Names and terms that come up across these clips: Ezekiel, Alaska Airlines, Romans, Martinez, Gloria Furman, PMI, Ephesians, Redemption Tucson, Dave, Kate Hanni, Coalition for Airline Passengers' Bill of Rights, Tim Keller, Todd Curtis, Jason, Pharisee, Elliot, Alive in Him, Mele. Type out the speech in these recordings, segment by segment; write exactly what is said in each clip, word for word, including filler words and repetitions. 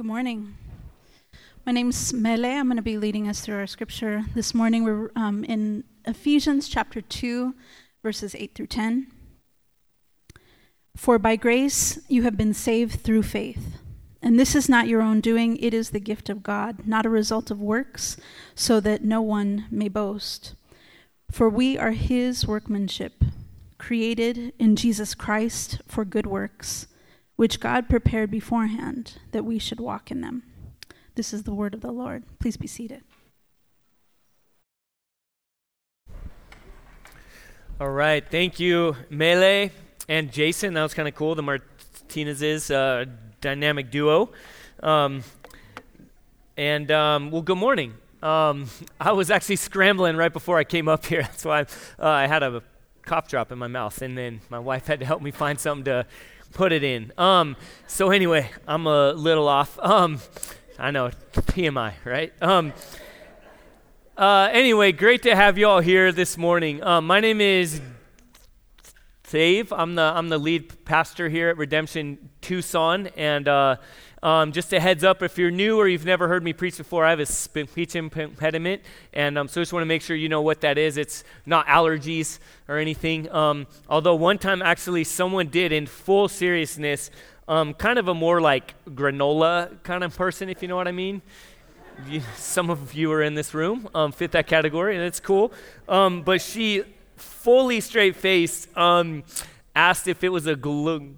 Good morning. My name's Mele. I'm going to be leading us through our scripture this morning. We're um, in Ephesians chapter two, verses eight through ten. For by grace you have been saved through faith. And this is not your own doing, it is the gift of God, not a result of works, so that no one may boast. For we are his workmanship, created in Jesus Christ for good works, which God prepared beforehand that we should walk in them. This is the word of the Lord. Please be seated. All right, thank you, Mele and Jason. That was kind of cool, the Martinez's uh dynamic duo. Um, and, um, well, good morning. Um, I was actually scrambling right before I came up here. That's why I, uh, I had a cough drop in my mouth, and then my wife had to help me find something to put it in. Um, so anyway, I'm a little off. Um, I know, P M I, right? Um, uh, anyway, great to have you all here this morning. Um, my name is Dave. I'm the I'm the lead pastor here at Redemption Tucson, and uh, um, just a heads up, if you're new or you've never heard me preach before, I have a speech impediment, and um, so just want to make sure you know what that is. It's not allergies or anything, um, although one time actually someone did, in full seriousness, um, kind of a more like granola kind of person, if you know what I mean. You, some of you are in this room, um, fit that category, and it's cool, um, but she... fully straight face, um, asked if it was a glu-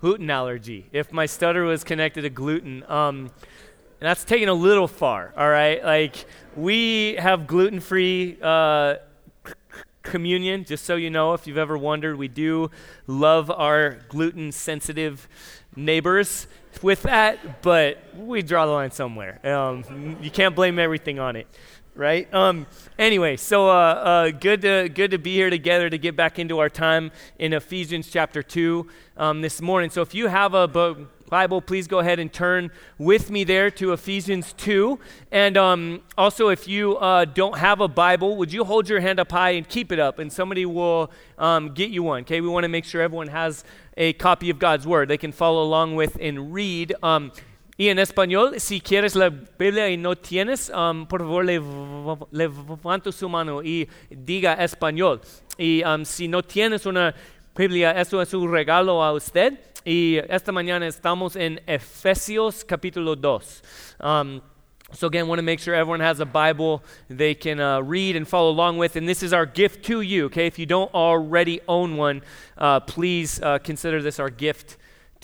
gluten allergy, if my stutter was connected to gluten. Um, and that's taken a little far, all right? Like, we have gluten-free uh, c- communion, just so you know, if you've ever wondered. We do love our gluten-sensitive neighbors with that, but we draw the line somewhere. Um, you can't blame everything on it. Right? Um, anyway, so uh, uh, good to good to be here together to get back into our time in Ephesians chapter two um, this morning. So if you have a Bible, please go ahead and turn with me there to Ephesians two. And um, also, if you uh, don't have a Bible, would you hold your hand up high and keep it up, and somebody will um, get you one, okay? We want to make sure everyone has a copy of God's Word they can follow along with and read. Um Y en español, si quieres la Biblia y no tienes, um, por favor levanta su mano y diga español. Y um, si no tienes una Biblia, eso es un regalo a usted. Y esta mañana estamos en Efesios capítulo dos. Um, So again, want to make sure everyone has a Bible they can uh, read and follow along with, and this is our gift to you, okay? If you don't already own one, uh, please uh, consider this our gift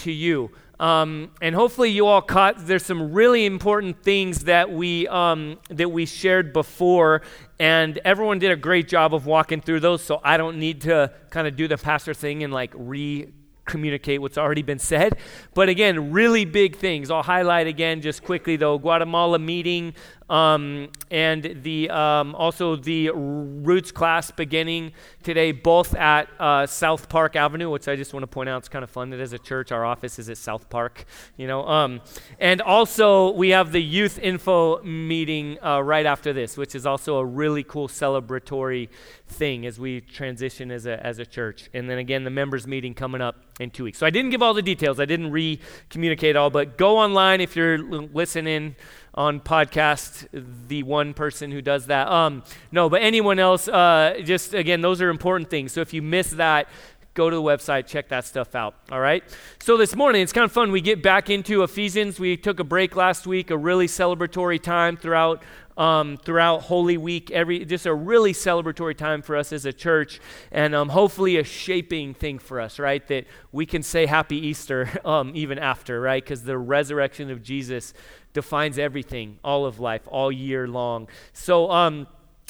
to you. Um, and hopefully you all caught, there's some really important things that we um, that we shared before, and everyone did a great job of walking through those, so I don't need to kind of do the pastor thing and like re-communicate what's already been said. But again, really big things. I'll highlight again just quickly though, Guatemala meeting, um, and the um, also the Roots class beginning today, both at uh, South Park Avenue, which I just want to point out, it's kind of fun that as a church, our office is at South Park, you know. Um, and also, we have the youth info meeting uh, right after this, which is also a really cool celebratory thing as we transition as a as a church. And then again, the members meeting coming up in two weeks. So I didn't give all the details. I didn't re-communicate all, but go online if you're l- listening on podcast, the one person who does that. Um, no, but anyone else, uh, just again, those are important things. So if you miss that, go to the website, check that stuff out, all right? So this morning, it's kind of fun. We get back into Ephesians. We took a break last week, a really celebratory time throughout um, throughout Holy Week, every just a really celebratory time for us as a church, and um, hopefully a shaping thing for us, right, that we can say happy Easter um, even after, right, because the resurrection of Jesus defines everything, all of life, all year long. So um,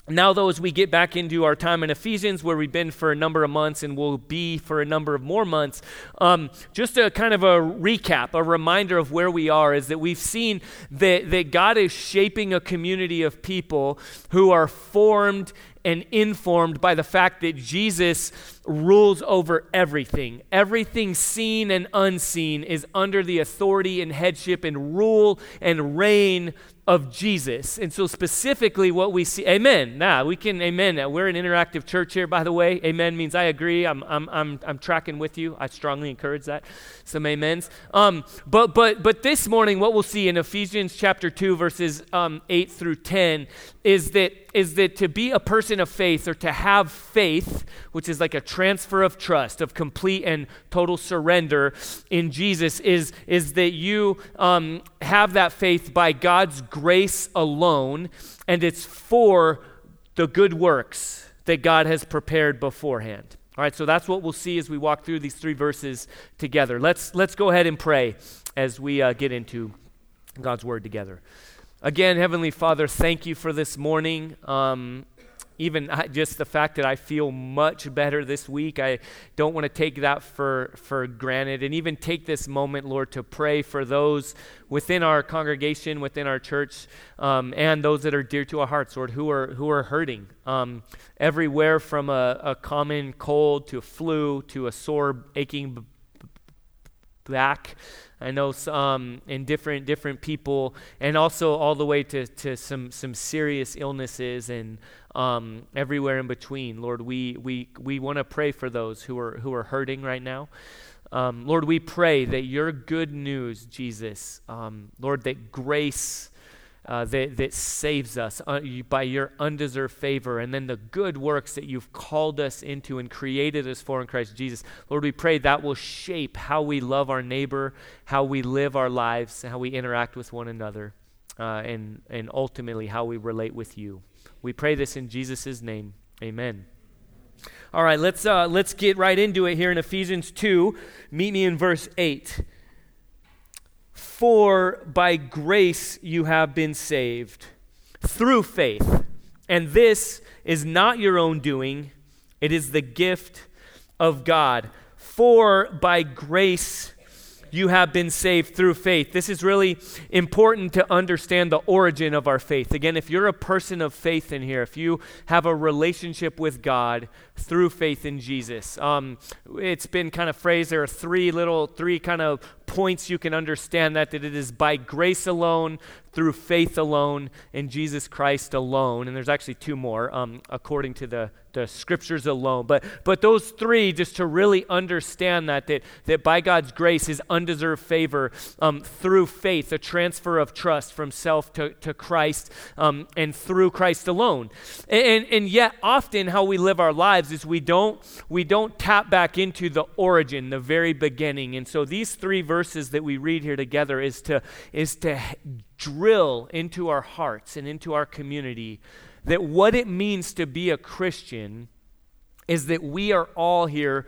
now, though, as we get back into our time in Ephesians, where we've been for a number of months and will be for a number of more months, um, just a kind of a recap, a reminder of where we are is that we've seen that, that God is shaping a community of people who are formed and informed by the fact that Jesus rules over everything. Everything seen and unseen is under the authority and headship and rule and reign of Jesus. And so specifically what we see, amen. Nah, we can, amen. We're an interactive church here, by the way. Amen means I agree. I'm I'm I'm I'm tracking with you. I strongly encourage that. Some amens. Um, but but but this morning what we'll see in Ephesians chapter two, verses um eight through ten is that is that to be a person of faith, or to have faith, which is like a transfer of trust, of complete and total surrender in Jesus, is, is that you um, have that faith by God's grace alone, and it's for the good works that God has prepared beforehand. All right, so that's what we'll see as we walk through these three verses together. Let's let's go ahead and pray as we uh, get into God's word together. Again, Heavenly Father, thank you for this morning. Um, even I, just the fact that I feel much better this week, I don't want to take that for, for granted. And even take this moment, Lord, to pray for those within our congregation, within our church, um, and those that are dear to our hearts, Lord, who are who are hurting. Um, everywhere from a, a common cold to a flu to a sore, aching b- b- back. I know um, in different different people, and also all the way to, to some some serious illnesses and um, everywhere in between. Lord, we we we want to pray for those who are who are hurting right now. Um, Lord, we pray that your good news, Jesus, um, Lord, that grace uh, that that saves us uh, by your undeserved favor, and then the good works that you've called us into and created us for in Christ Jesus. Lord, we pray that will shape how we love our neighbor, how we live our lives, how we interact with one another, uh, and, and ultimately how we relate with you. We pray this in Jesus' name. Amen. All right, let's, uh, let's get right into it here in Ephesians two. Meet me in verse eight. For by grace you have been saved through faith, and this is not your own doing, it is the gift of God. For by grace you have been saved through faith. This is really important to understand the origin of our faith. Again, if you're a person of faith in here, if you have a relationship with God through faith in Jesus, um, it's been kind of phrased, there are three little, three kind of points you can understand that, that it is by grace alone, through faith alone, in Jesus Christ alone. And there's actually two more, um, according to the, the scriptures alone. But but those three, just to really understand that, that, that by God's grace, his undeserved favor, um, through faith, a transfer of trust from self to, to Christ, um, and through Christ alone. And, and and yet often how we live our lives is we don't we don't tap back into the origin, the very beginning. And so these three verses verses that we read here together is to is to drill into our hearts and into our community that what it means to be a Christian is that we are all here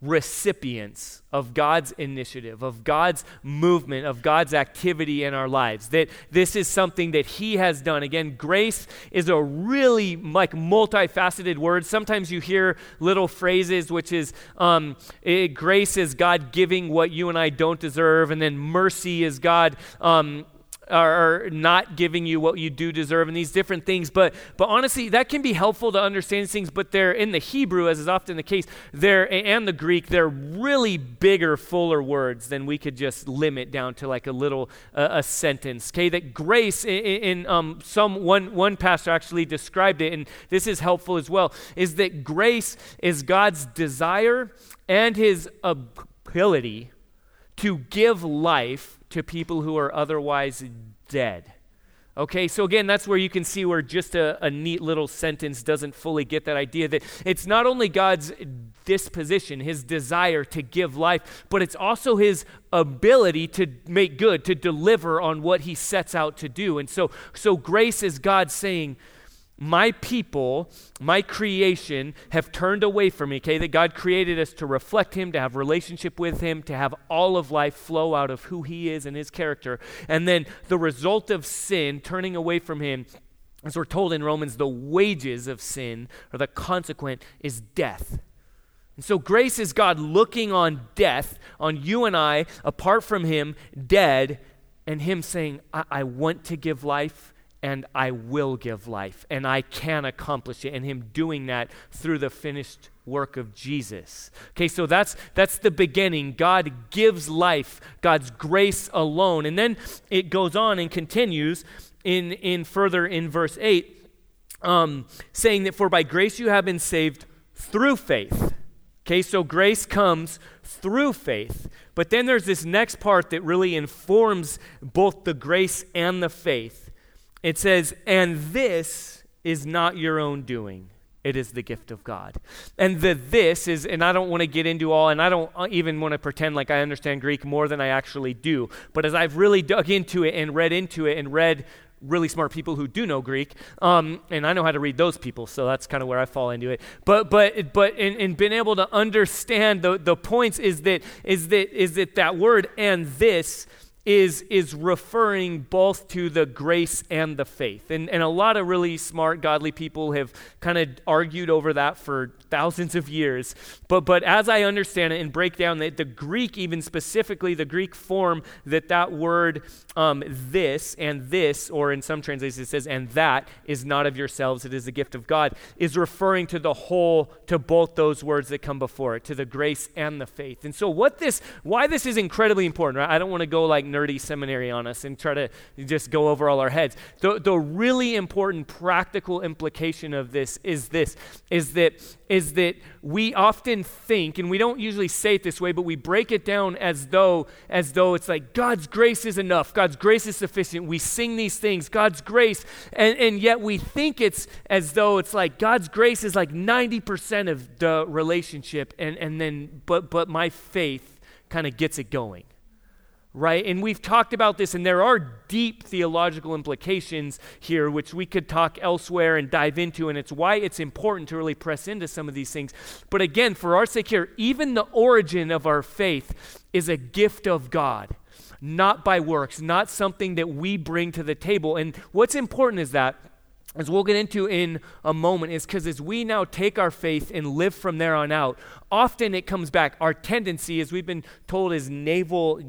recipients of God's initiative, of God's movement, of God's activity in our lives, that this is something that he has done. Again, grace is a really like multifaceted word. Sometimes you hear little phrases, which is um, it, grace is God giving what you and I don't deserve, and then mercy is God um, are not giving you what you do deserve, and these different things. But but honestly, that can be helpful to understand these things, but they're in the Hebrew, as is often the case, they're and the Greek, they're really bigger, fuller words than we could just limit down to like a little, uh, a sentence. Okay, that grace in, in um, some, one, one pastor actually described it, and this is helpful as well, is that grace is God's desire and his ability to give life to people who are otherwise dead. Okay, so again, that's where you can see where just a, a neat little sentence doesn't fully get that idea that it's not only God's disposition, his desire to give life, but it's also his ability to make good, to deliver on what he sets out to do. And so, so grace is God saying, my people, my creation, have turned away from me, okay? That God created us to reflect him, to have relationship with him, to have all of life flow out of who he is and his character. And then the result of sin, turning away from him, as we're told in Romans, the wages of sin, or the consequent, is death. And so grace is God looking on death, on you and I, apart from him, dead, and him saying, I, I want to give life, and I will give life, and I can accomplish it, and him doing that through the finished work of Jesus. Okay, so that's that's the beginning. God gives life, God's grace alone. And then it goes on and continues in, in further in verse eight, um, saying that for by grace you have been saved through faith. Okay, so grace comes through faith. But then there's this next part that really informs both the grace and the faith. It says, and this is not your own doing. It is the gift of God. And the this is, and I don't want to get into all, and I don't even want to pretend like I understand Greek more than I actually do. But as I've really dug into it and read into it and read really smart people who do know Greek, um, and I know how to read those people, so that's kind of where I fall into it. But but but in, in being able to understand the the points is that is that is that that word and this is is referring both to the grace and the faith. And and a lot of really smart, godly people have kind of argued over that for thousands of years. But but as I understand it and break down the, the Greek, even specifically the Greek form that that word um, this and this, or in some translations it says, and that is not of yourselves, it is the gift of God, is referring to the whole, to both those words that come before it, to the grace and the faith. And so what this, why this is incredibly important, right? I don't want to go like nerdy seminary on us and try to just go over all our heads. The, the really important practical implication of this is this, is that is that we often think, and we don't usually say it this way, but we break it down as though as though it's like God's grace is enough, God's grace is sufficient. We sing these things, God's grace, and, and yet we think it's as though it's like God's grace is like ninety percent of the relationship, and, and then but but my faith kind of gets it going. Right? And we've talked about this, and there are deep theological implications here, which we could talk elsewhere and dive into, and it's why it's important to really press into some of these things. But again, for our sake here, even the origin of our faith is a gift of God, not by works, not something that we bring to the table. And what's important is that, as we'll get into in a moment, is because as we now take our faith and live from there on out, often it comes back. Our tendency, as we've been told, is navel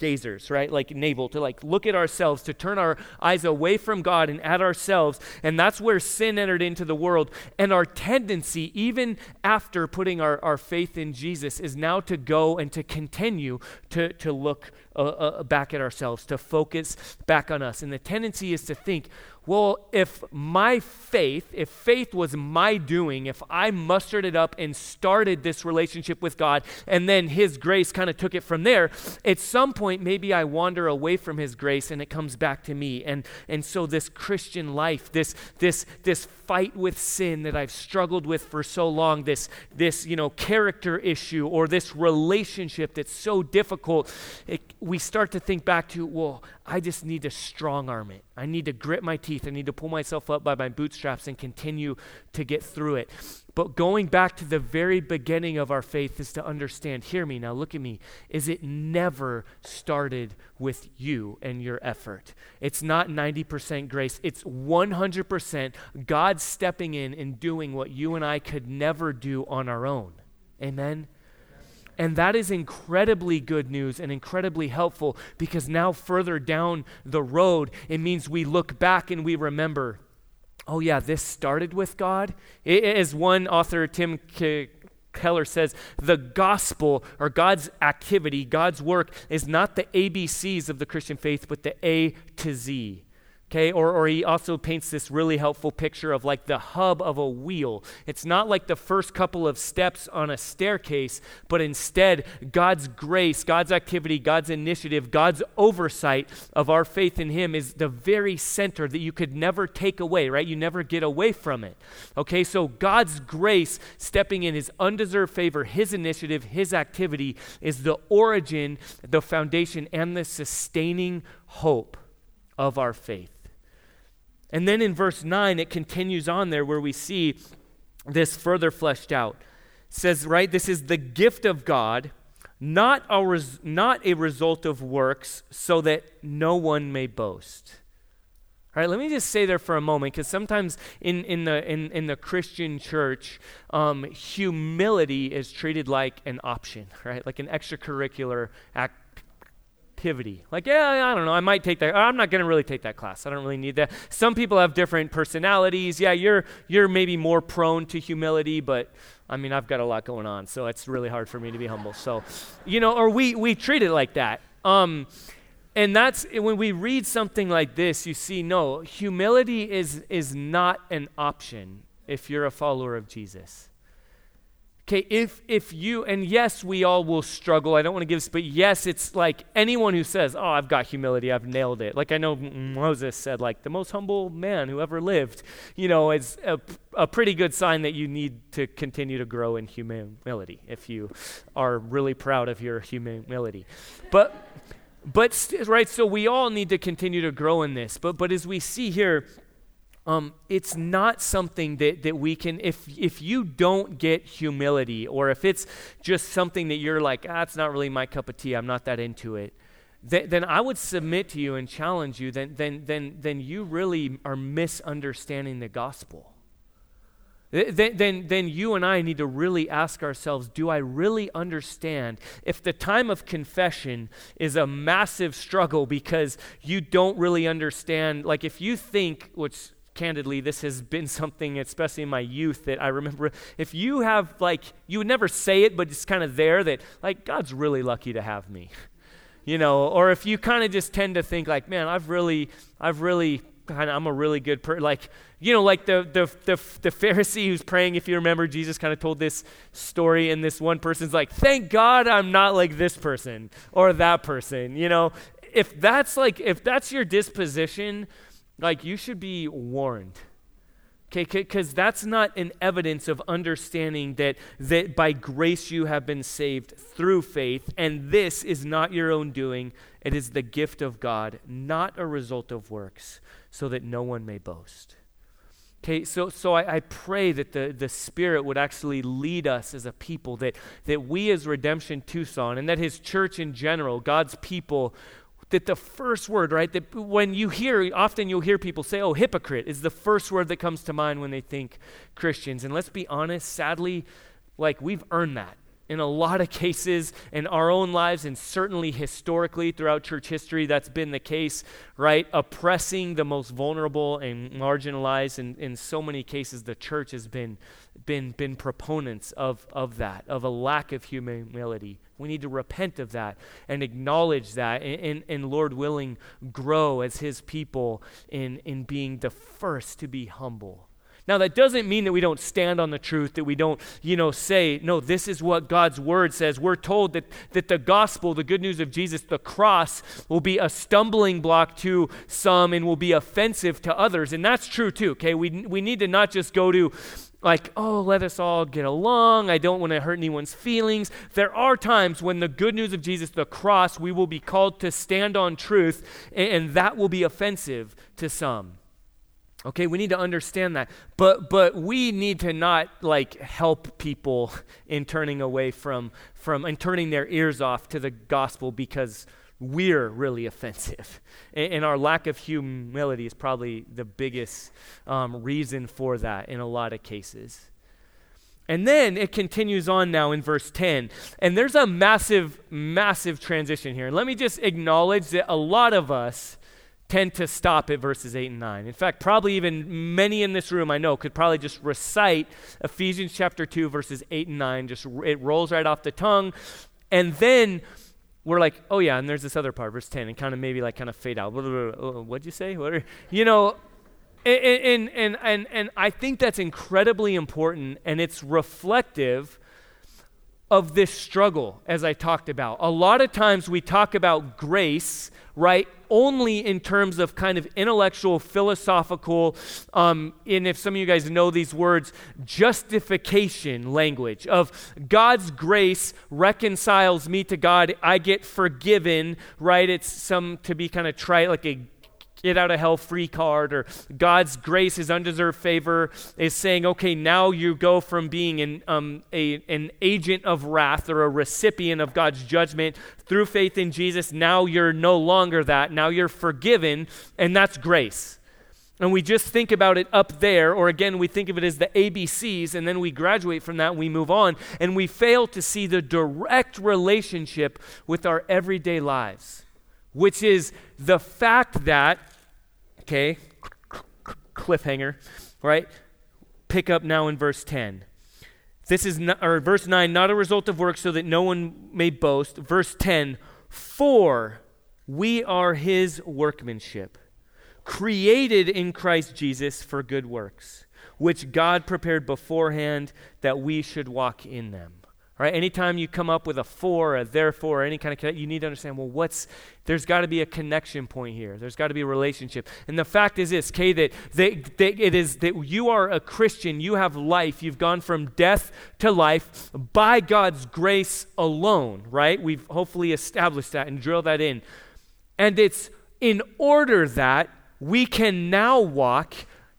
gazers, right? Like navel, to like look at ourselves, to turn our eyes away from God and at ourselves. And that's where sin entered into the world. And our tendency, even after putting our, our faith in Jesus, is now to go and to continue to, to look uh, uh, back at ourselves, to focus back on us. And the tendency is to think, well, if my faith, if faith was my doing, if I mustered it up and started this relationship with God, and then his grace kind of took it from there, at some point maybe I wander away from his grace and it comes back to me. And and so this Christian life, this this this fight with sin that I've struggled with for so long, this this you know character issue or this relationship that's so difficult, it, we start to think back to, well, I just need to strong arm it. I need to grit my teeth. I need to pull myself up by my bootstraps and continue to get through it. But going back to the very beginning of our faith is to understand, hear me now, look at me, is it never started with you and your effort. It's not ninety percent grace. It's one hundred percent God stepping in and doing what you and I could never do on our own. Amen? And that is incredibly good news and incredibly helpful, because now further down the road, it means we look back and we remember, oh yeah, this started with God. It, as one author, Tim Keller, says, the gospel, or God's activity, God's work, is not the A B Cs of the Christian faith, but the A to Z. Okay, or, or he also paints this really helpful picture of like the hub of a wheel. It's not like the first couple of steps on a staircase, but instead God's grace, God's activity, God's initiative, God's oversight of our faith in him is the very center that you could never take away, right? You never get away from it. Okay, so God's grace stepping in, his undeserved favor, his initiative, his activity is the origin, the foundation, and the sustaining hope of our faith. And then in verse nine, it continues on there where we see this further fleshed out. It says, right, this is the gift of God, not a, res- not a result of works, so that no one may boast. All right, let me just say there for a moment, because sometimes in, in, the, in, in the Christian church, um, humility is treated like an option, right? Like an extracurricular act. receptivity. Like, yeah, I don't know, I might take that. I'm not going to really take that class. I don't really need that. Some people have different personalities. Yeah, you're you're maybe more prone to humility, but I mean, I've got a lot going on, so it's really hard for me to be humble. So, you know, or we we treat it like that. Um, and that's, when we read something like this, you see, no, humility is is not an option if you're a follower of Jesus. Okay, if if you, and yes, we all will struggle. I don't want to give, but yes, it's like anyone who says, oh, I've got humility, I've nailed it. Like I know Moses said, like, the most humble man who ever lived, you know, it's a, a pretty good sign that you need to continue to grow in humility if you are really proud of your humility. But, but st- right, so we all need to continue to grow in this. But, but as we see here, Um, it's not something that, that we can, if if you don't get humility, or if it's just something that you're like, ah, it's not really my cup of tea, I'm not that into it, th- then I would submit to you and challenge you, then, then, then, then you really are misunderstanding the gospel. Th- then, then, then you and I need to really ask ourselves, do I really understand if the time of confession is a massive struggle because you don't really understand, like if you think, which candidly, this has been something, especially in my youth, that I remember. If you have, like, you would never say it, but it's kind of there that, like, God's really lucky to have me, you know. Or if you kind of just tend to think, like, man, I've really, I've really, kind of, I'm a really good person. Like, you know, like the the the the Pharisee who's praying. If you remember, Jesus kind of told this story, and this one person's like, "Thank God, I'm not like this person or that person," you know. If that's like, if that's your disposition, like, you should be warned, okay? Because that's not an evidence of understanding that, that by grace you have been saved through faith, and this is not your own doing. It is the gift of God, not a result of works, so that no one may boast. Okay, so so I, I pray that the, the Spirit would actually lead us as a people, that, that we as Redemption Tucson, and that His church in general, God's people, that the first word, right, that when you hear, often you'll hear people say, oh, hypocrite is the first word that comes to mind when they think Christians. And let's be honest, sadly, like, we've earned that in a lot of cases in our own lives, and certainly historically throughout church history, that's been the case, right? Oppressing the most vulnerable and marginalized, and in so many cases the church has been been been proponents of of that, of a lack of humility. We need to repent of that and acknowledge that, and, and, and Lord willing, grow as His people in in being the first to be humble. Now, that doesn't mean that we don't stand on the truth, that we don't, you know, say, no, this is what God's word says. We're told that, that the gospel, the good news of Jesus, the cross, will be a stumbling block to some and will be offensive to others. And that's true too, okay? We, we need to not just go to, like, oh, let us all get along. I don't want to hurt anyone's feelings. There are times when the good news of Jesus, the cross, we will be called to stand on truth, and, and that will be offensive to some. Okay, we need to understand that, but but we need to not, like, help people in turning away from from and turning their ears off to the gospel because we're really offensive, and, and our lack of humility is probably the biggest um, reason for that in a lot of cases. And then it continues on now in verse ten, and there's a massive, massive transition here. And let me just acknowledge that a lot of us tend to stop at verses eight and nine. In fact, probably even many in this room I know could probably just recite Ephesians chapter two, verses eight and nine. Just, it rolls right off the tongue. And then we're like, oh yeah, and there's this other part, verse ten, and kind of maybe like kind of fade out. What'd you say? What are, you know, and, and, and, and I think that's incredibly important, and it's reflective of this struggle, as I talked about. A lot of times we talk about grace, right, only in terms of kind of intellectual, philosophical, um, and if some of you guys know these words, justification language of God's grace reconciles me to God, I get forgiven, right? It's some to be kind of trite, like a get out of hell free card, or God's grace, His undeserved favor, is saying, okay, now you go from being an um, a, an agent of wrath or a recipient of God's judgment through faith in Jesus. Now you're no longer that. Now you're forgiven, and that's grace. And we just think about it up there, or again, we think of it as the A B Cs, and then we graduate from that, and we move on, and we fail to see the direct relationship with our everyday lives. which is the fact that, okay, cliffhanger, right? Pick up now in verse ten. This is, not, or verse nine, not a result of works so that no one may boast. Verse ten, for we are his workmanship, created in Christ Jesus for good works, which God prepared beforehand that we should walk in them. All right, anytime you come up with a for, a therefore, any kind of, you need to understand, well, what's, there's got to be a connection point here. There's got to be a relationship. And the fact is this, okay, that they, they, it is that you are a Christian, you have life, you've gone from death to life by God's grace alone, right? We've hopefully established that and drilled that in. And it's in order that we can now walk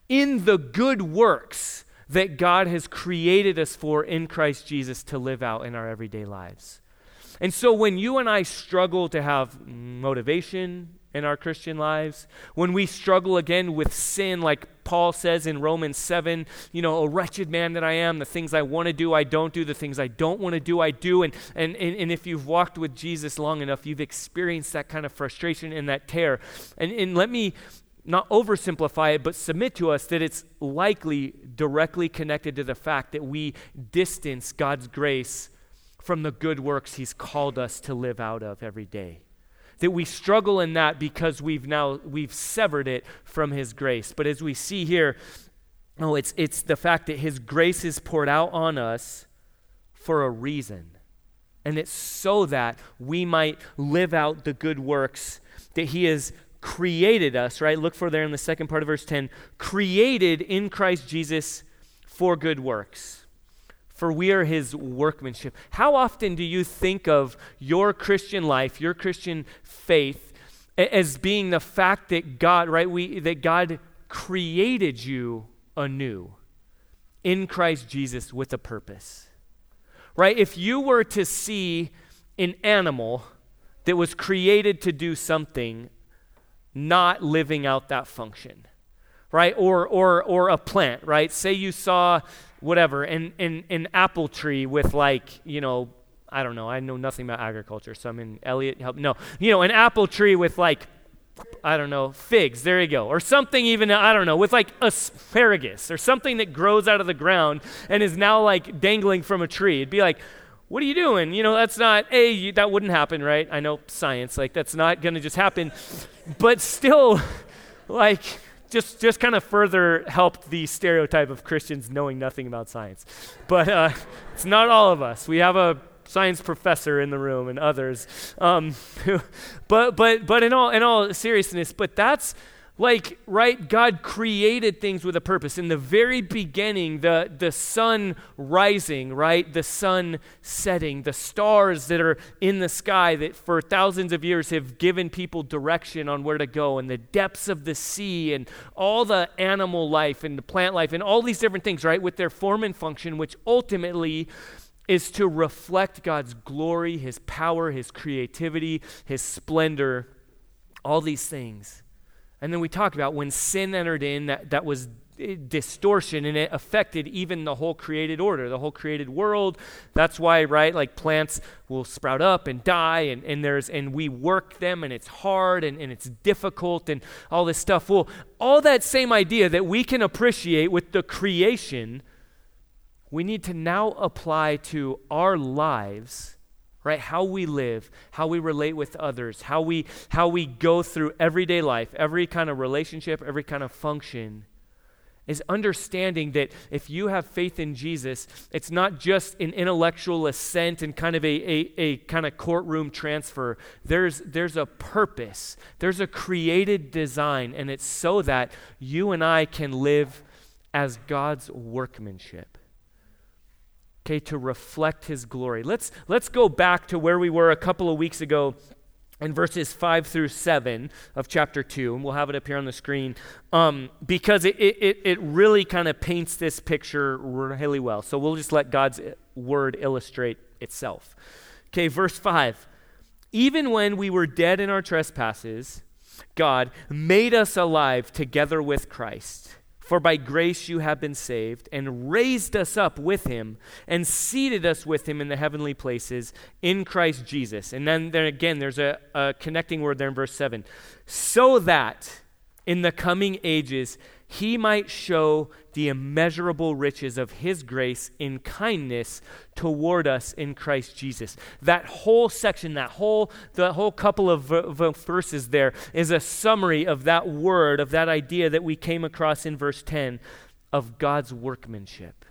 in the good works that God has created us for in Christ Jesus to live out in our everyday lives. And so when you and I struggle to have motivation in our Christian lives, when we struggle again with sin, like Paul says in Romans seven, you know, a wretched man that I am, the things I want to do, I don't do, the things I don't want to do, I do. And, and, and, and if you've walked with Jesus long enough, you've experienced that kind of frustration and that tear. And, and let me not oversimplify it, but submit to us that it's likely directly connected to the fact that we distance God's grace from the good works he's called us to live out of every day. That we struggle in that because we've now, we've severed it from his grace. But as we see here, oh, it's it's the fact that his grace is poured out on us for a reason. And it's so that we might live out the good works that he has created us, right? Look for there in the second part of verse ten, created in Christ Jesus for good works, for we are his workmanship. How often do you think of your Christian life, your Christian faith, as being the fact that God, right, we, that God created you anew in Christ Jesus with a purpose, right? If you were to see an animal that was created to do something not living out that function, right? Or or or a plant, right? Say you saw whatever, an, an, an apple tree with like, you know, I don't know, I know nothing about agriculture, so I'm in Elliot, help, no. You know, an apple tree with like, I don't know, figs, there you go. Or something even, I don't know, with like asparagus or something that grows out of the ground and is now like dangling from a tree. It'd be like, what are you doing? You know, that's not, A, you, that wouldn't happen, right? I know science, like that's not going to just happen. But still, like, just just kind of further helped the stereotype of Christians knowing nothing about science. But uh, it's not all of us. We have a science professor in the room and others. Um, but but but in all in all seriousness, but that's like, right, God created things with a purpose. In the very beginning, the, the sun rising, right, the sun setting, the stars that are in the sky that for thousands of years have given people direction on where to go, and the depths of the sea and all the animal life and the plant life and all these different things, right, with their form and function, which ultimately is to reflect God's glory, his power, his creativity, his splendor, all these things. And then we talked about when sin entered in, that, that was distortion, and it affected even the whole created order, the whole created world. That's why, right, like plants will sprout up and die, and, and there's and we work them, and it's hard, and, and it's difficult, and all this stuff. Well, all that same idea that we can appreciate with the creation, we need to now apply to our lives, right? How we live, how we relate with others, how we how we go through everyday life, every kind of relationship, every kind of function, is understanding that if you have faith in Jesus, it's not just an intellectual assent and kind of a, a, a kind of courtroom transfer. There's, there's a purpose. There's a created design, and it's so that you and I can live as God's workmanship. Okay, to reflect his glory. Let's let's go back to where we were a couple of weeks ago in verses five through seven of chapter two, and we'll have it up here on the screen, um, because it it, it really kind of paints this picture really well. So we'll just let God's word illustrate itself. Okay, verse five. Even when we were dead in our trespasses, God made us alive together with Christ. for by grace you have been saved, and raised us up with him, and seated us with him in the heavenly places in Christ Jesus. And then there again, there's a, a connecting word there in verse seven. So that in the coming ages he might show the immeasurable riches of his grace in kindness toward us in Christ Jesus. That whole section, that whole, the whole couple of v- verses there is a summary of that word, of that idea that we came across in verse ten, of God's workmanship.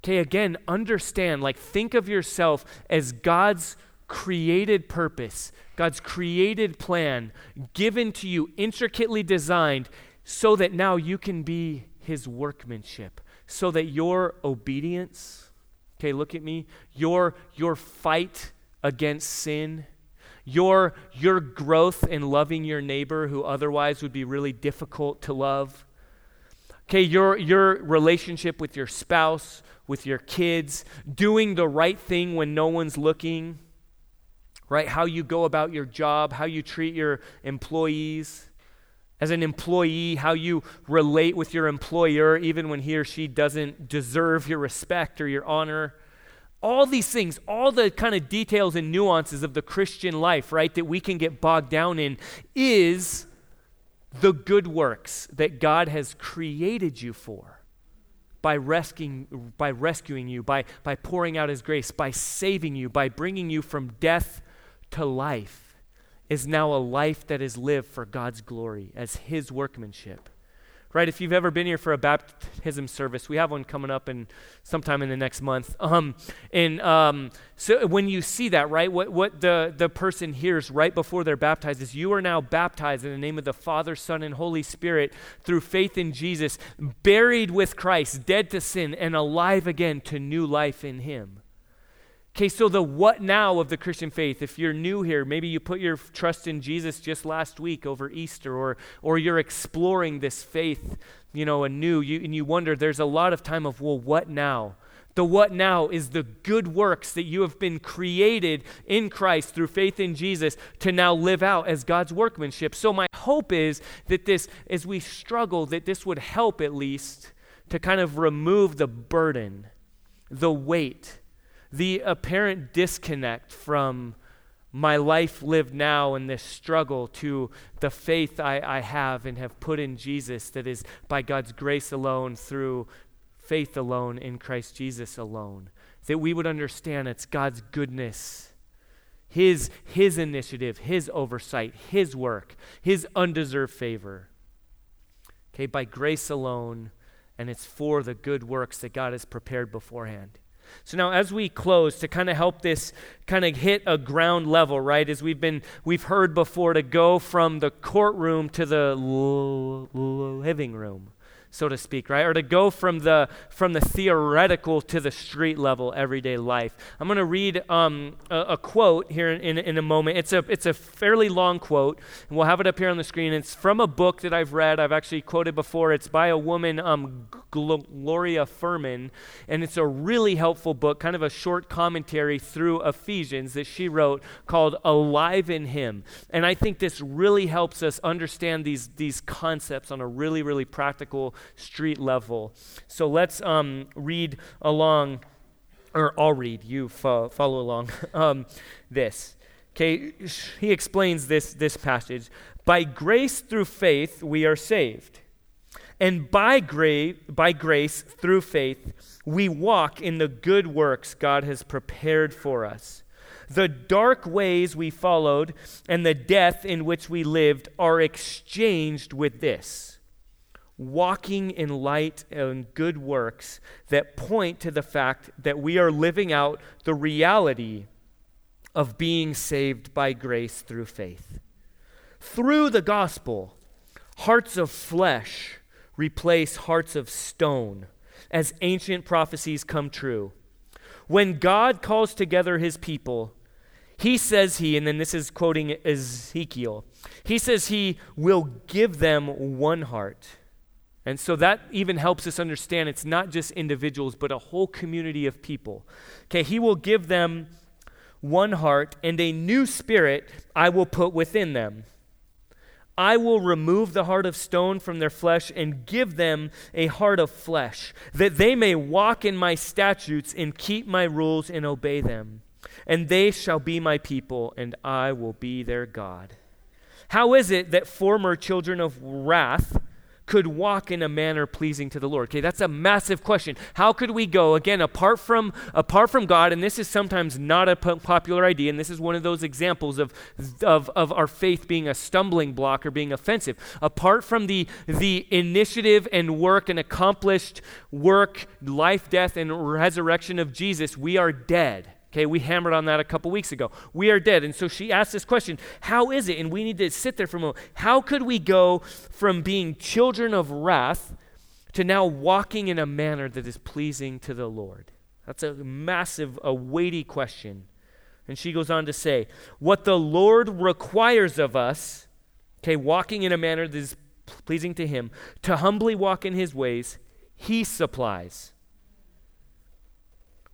Okay, again, understand, like think of yourself as God's created purpose, God's created plan, given to you, intricately designed, so that now you can be his workmanship, so that your obedience, okay, look at me, your your fight against sin, your your growth in loving your neighbor who otherwise would be really difficult to love, okay, your your relationship with your spouse, with your kids, doing the right thing when no one's looking, right? How you go about your job, how you treat your employees. As an employee, how you relate with your employer even when he or she doesn't deserve your respect or your honor. All these things, all the kind of details and nuances of the Christian life, right, that we can get bogged down in is the good works that God has created you for by rescuing, by rescuing you, by, by pouring out his grace, by saving you, by bringing you from death to life. Is now a life that is lived for God's glory as his workmanship, right? If you've ever been here for a baptism service, we have one coming up in sometime in the next month. Um, and um, so when you see that, right, what what the, the person hears right before they're baptized is you are now baptized in the name of the Father, Son, and Holy Spirit through faith in Jesus, buried with Christ, dead to sin, and alive again to new life in him. Okay, so the what now of the Christian faith, if you're new here, maybe you put your trust in Jesus just last week over Easter, or or you're exploring this faith, you know, anew, you, and you wonder, there's a lot of time of, well, what now? The what now is the good works that you have been created in Christ through faith in Jesus to now live out as God's workmanship. So my hope is that this, as we struggle, that this would help at least to kind of remove the burden, the weight, the apparent disconnect from my life lived now and this struggle to the faith I, I have and have put in Jesus that is by God's grace alone, through faith alone, in Christ Jesus alone. That we would understand it's God's goodness, His, His initiative, His oversight, His work, His undeserved favor. Okay, by grace alone, and it's for the good works that God has prepared beforehand. So now as we close, to kind of help this kind of hit a ground level, right, as we've been, we've heard before, to go from the courtroom to the l- l- living room, so to speak, right, or to go from the from the theoretical to the street level everyday life. I'm going to read um, a, a quote here in, in, in a moment. It's a it's a fairly long quote, and we'll have it up here on the screen. It's from a book that I've read. I've actually quoted before. It's by a woman, um, Gloria Furman, and it's a really helpful book, kind of a short commentary through Ephesians that she wrote called Alive in Him. And I think this really helps us understand these, these concepts on a really, really practical street level. So let's um, read along, or I'll read, you fo- follow along um, this. Okay, he explains this, this passage. By grace through faith we are saved, and by, gra- by grace through faith we walk in the good works God has prepared for us. The dark ways we followed and the death in which we lived are exchanged with this, walking in light and good works that point to the fact that we are living out the reality of being saved by grace through faith. Through the gospel, hearts of flesh replace hearts of stone as ancient prophecies come true. When God calls together his people, he says he, and then this is quoting Ezekiel, he says he will give them one heart. And so that even helps us understand it's not just individuals, but a whole community of people. Okay, he will give them one heart, and a new spirit I will put within them. I will remove the heart of stone from their flesh and give them a heart of flesh, that they may walk in my statutes and keep my rules and obey them. And they shall be my people, and I will be their God. How is it that former children of wrath could walk in a manner pleasing to the Lord? Okay, that's a massive question. How could we go, again, apart from apart from God, and this is sometimes not a popular idea, and this is one of those examples of of, of our faith being a stumbling block or being offensive. Apart from the, the initiative and work and accomplished work, life, death, and resurrection of Jesus, we are dead. Okay, we hammered on that a couple weeks ago. We are dead. And so she asked this question, how is it? And we need to sit there for a moment. How could we go from being children of wrath to now walking in a manner that is pleasing to the Lord? That's a massive, a weighty question. And she goes on to say, what the Lord requires of us, okay, walking in a manner that is pleasing to him, to humbly walk in his ways, he supplies.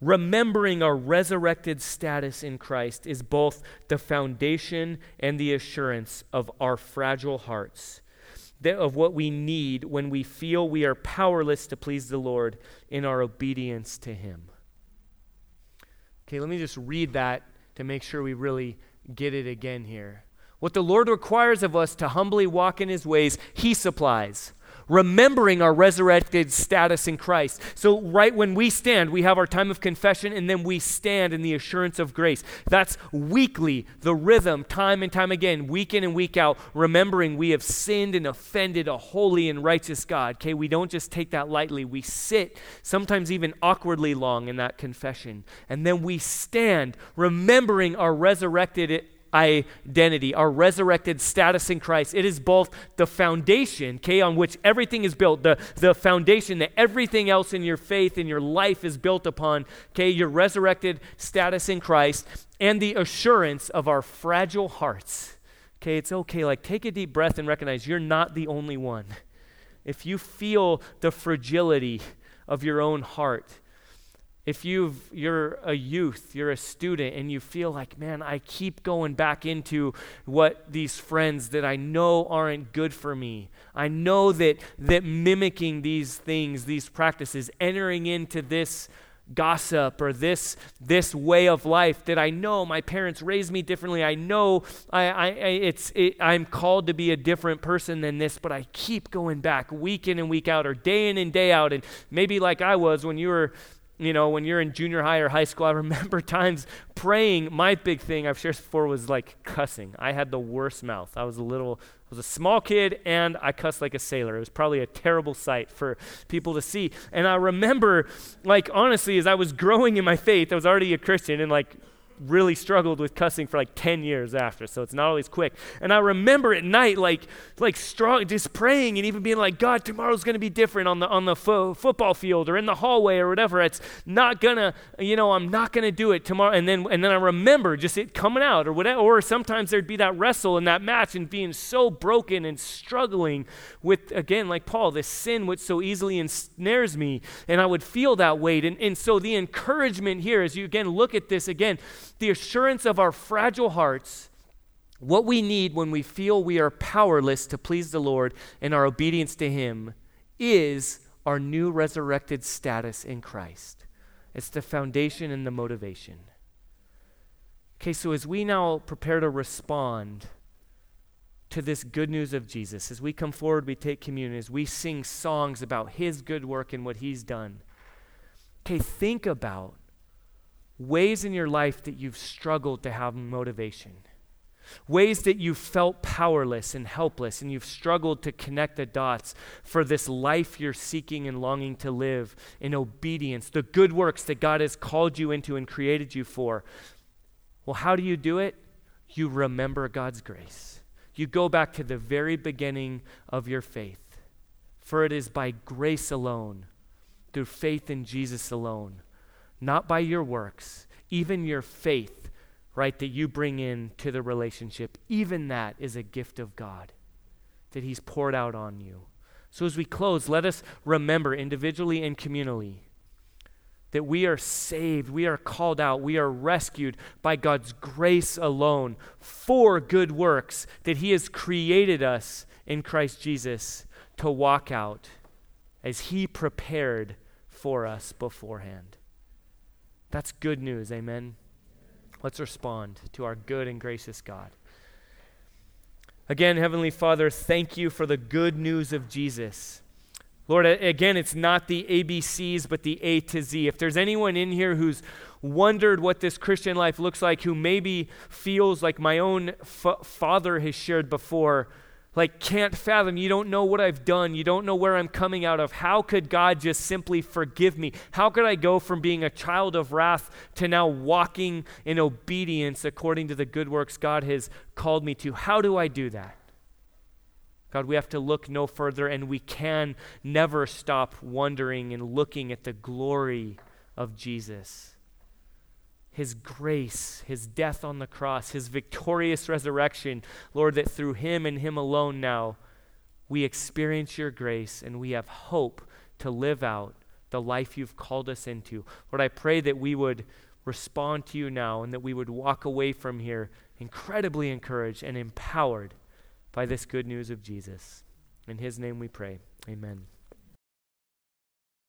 Remembering our resurrected status in Christ is both the foundation and the assurance of our fragile hearts, of what we need when we feel we are powerless to please the Lord in our obedience to him. Okay, let me just read that to make sure we really get it again here. What the Lord requires of us to humbly walk in his ways, he supplies. Remembering our resurrected status in Christ. So right when we stand, we have our time of confession, and then we stand in the assurance of grace. That's weekly, the rhythm, time and time again, week in and week out, remembering we have sinned and offended a holy and righteous God. Okay, we don't just take that lightly. We sit, sometimes even awkwardly long, in that confession. And then we stand, remembering our resurrected identity, our resurrected status in Christ. It is both the foundation, okay, on which everything is built, the, the foundation that everything else in your faith, in your life is built upon, okay, your resurrected status in Christ, and the assurance of our fragile hearts. Okay, it's okay, like take a deep breath and recognize you're not the only one. If you feel the fragility of your own heart, if you've, you're a youth, you're a student, and you feel like, man, I keep going back into what these friends that I know aren't good for me. I know that that mimicking these things, these practices, entering into this gossip or this this way of life that I know my parents raised me differently. I know I, I, I it's it, I'm called to be a different person than this, but I keep going back week in and week out, or day in and day out, and maybe like I was when you were, you know, when you're in junior high or high school. I remember times praying. My big thing I've shared before was like cussing. I had the worst mouth. I was a little, I was a small kid, and I cussed like a sailor. It was probably a terrible sight for people to see. And I remember, like, honestly, as I was growing in my faith, I was already a Christian, and like really struggled with cussing for like ten years after, so it's not always quick. And I remember at night, like like strong, just praying and even being like, God, tomorrow's going to be different on the on the fo- football field or in the hallway or whatever. It's not going to, you know, I'm not going to do it tomorrow. And then and then I remember just it coming out or whatever. Or sometimes there'd be that wrestle in that match and being so broken and struggling with, again, like Paul, this sin which so easily ensnares me. And I would feel that weight. And, and so the encouragement here, as you again look at this again, the assurance of our fragile hearts, what we need when we feel we are powerless to please the Lord and our obedience to him, is our new resurrected status in Christ. It's the foundation and the motivation. Okay, so as we now prepare to respond to this good news of Jesus, as we come forward, we take communion, as we sing songs about his good work and what he's done, okay, think about ways in your life that you've struggled to have motivation, ways that you felt powerless and helpless, and you've struggled to connect the dots for this life you're seeking and longing to live in obedience, the good works that God has called you into and created you for. Well, how do you do it? You remember God's grace. You go back to the very beginning of your faith. For it is by grace alone, through faith in Jesus alone, not by your works, even your faith, right, that you bring in to the relationship, even that is a gift of God that he's poured out on you. So as we close, let us remember individually and communally that we are saved, we are called out, we are rescued by God's grace alone for good works that he has created us in Christ Jesus to walk out as he prepared for us beforehand. That's good news, amen? Let's respond to our good and gracious God. Again, Heavenly Father, thank you for the good news of Jesus. Lord, again, it's not the A B Cs, but the A to Z. If there's anyone in here who's wondered what this Christian life looks like, who maybe feels like my own fa- father has shared before, like can't fathom, you don't know what I've done, you don't know where I'm coming out of, how could God just simply forgive me? How could I go from being a child of wrath to now walking in obedience according to the good works God has called me to? How do I do that? God, we have to look no further, and we can never stop wondering and looking at the glory of Jesus. His grace, his death on the cross, his victorious resurrection. Lord, that through him and him alone now, we experience your grace and we have hope to live out the life you've called us into. Lord, I pray that we would respond to you now and that we would walk away from here incredibly encouraged and empowered by this good news of Jesus. In his name we pray. Amen.